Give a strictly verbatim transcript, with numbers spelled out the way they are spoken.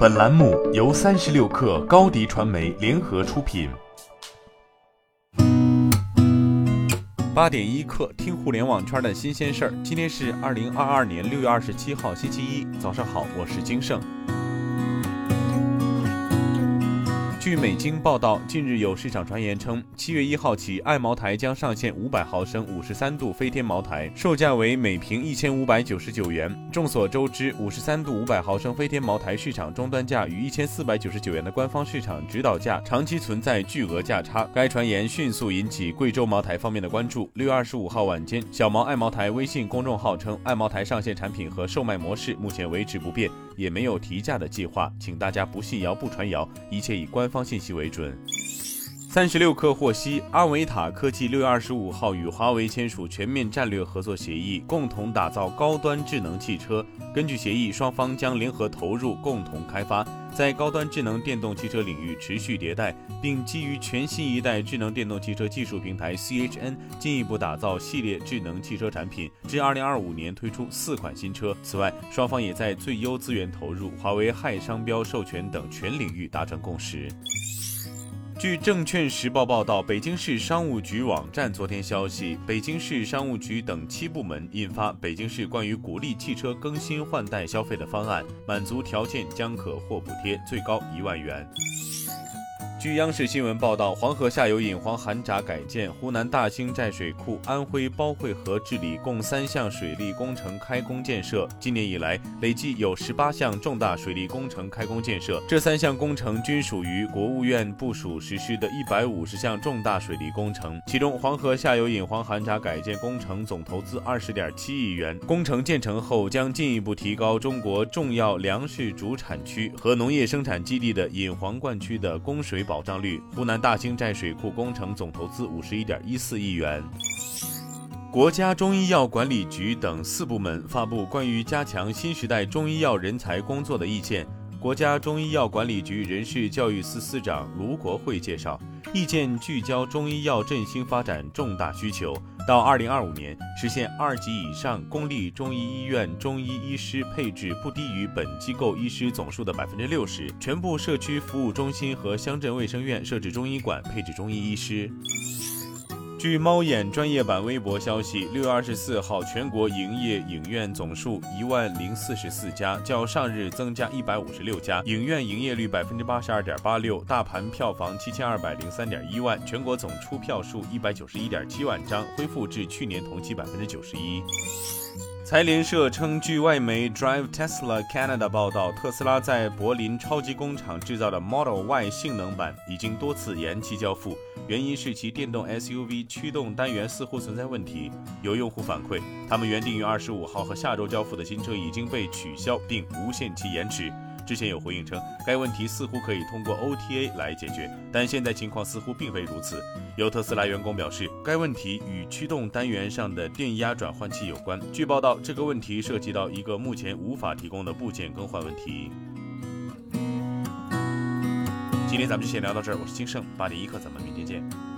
本栏目由三十六氪高迪传媒联合出品。八点一刻，听互联网圈的新鲜事儿。今天是二零二二年六月二十七号，星期一，早上好，我是金盛。据美经报道，近日有市场传言称，七月一号起，爱茅台将上线五百毫升五十三度飞天茅台，售价为每瓶一千五百九十九元。众所周知，五十三度五百毫升飞天茅台市场终端价与一千四百九十九元的官方市场指导价长期存在巨额价差。该传言迅速引起贵州茅台方面的关注。六月二十五号晚间，小茅爱茅台微信公众号称，爱茅台上线产品和售卖模式目前维持不变，也没有提价的计划，请大家不信谣不传谣，一切以官方信息为准。三十六氪获悉，阿维塔科技六月二十五号与华为签署全面战略合作协议，共同打造高端智能汽车。根据协议，双方将联合投入，共同开发，在高端智能电动汽车领域持续迭代，并基于全新一代智能电动汽车技术平台 C H N， 进一步打造系列智能汽车产品，至二零二五年推出四款新车。此外，双方也在最优资源投入、华为氦商标授权等全领域达成共识。据证券时报报道，北京市商务局网站昨天消息，北京市商务局等七部门印发北京市关于鼓励汽车更新换代消费的方案，满足条件将可获补贴，最高一万元。据央视新闻报道，黄河下游引黄涵闸改建、湖南大兴寨水库、安徽包汇河治理共三项水利工程开工建设。今年以来，累计有十八项重大水利工程开工建设，这三项工程均属于国务院部署实施的一百五十项重大水利工程。其中，黄河下游引黄涵闸改建工程总投资二十点七亿元。工程建成后，将进一步提高中国重要粮食主产区和农业生产基地的引黄灌区的供水保障率。湖南大兴寨水库工程总投资五十一点一四亿元。国家中医药管理局等四部门发布关于加强新时代中医药人才工作的意见。国家中医药管理局人事教育司司长卢国会介绍，意见聚焦中医药振兴发展重大需求，到二零二五年，实现二级以上公立中医医院中医医师配置不低于本机构医师总数的百分之六十，全部社区服务中心和乡镇卫生院设置中医馆，配置中医医师。据猫眼专业版微博消息，六月二十四号，全国营业影院总数一万零四十四家，较上日增加一百五十六家，影院营业率百分之八十二点八六，大盘票房七千二百零三点一万，全国总出票数一百九十一点七万张，恢复至去年同期百分之九十一。财联社称，据外媒 Drive Tesla Canada 报道，特斯拉在柏林超级工厂制造的 Model Y 性能版已经多次延期交付，原因是其电动 S U V 驱动单元似乎存在问题。有用户反馈，他们原定于二十五号和下周交付的新车已经被取消并无限期延迟。之前有回应称，该问题似乎可以通过 O T A 来解决，但现在情况似乎并非如此。有特斯拉员工表示，该问题与驱动单元上的电压转换器有关。据报道，这个问题涉及到一个目前无法提供的部件更换问题。今天咱们就先聊到这儿，我是金盛，八点一刻，咱们明天见。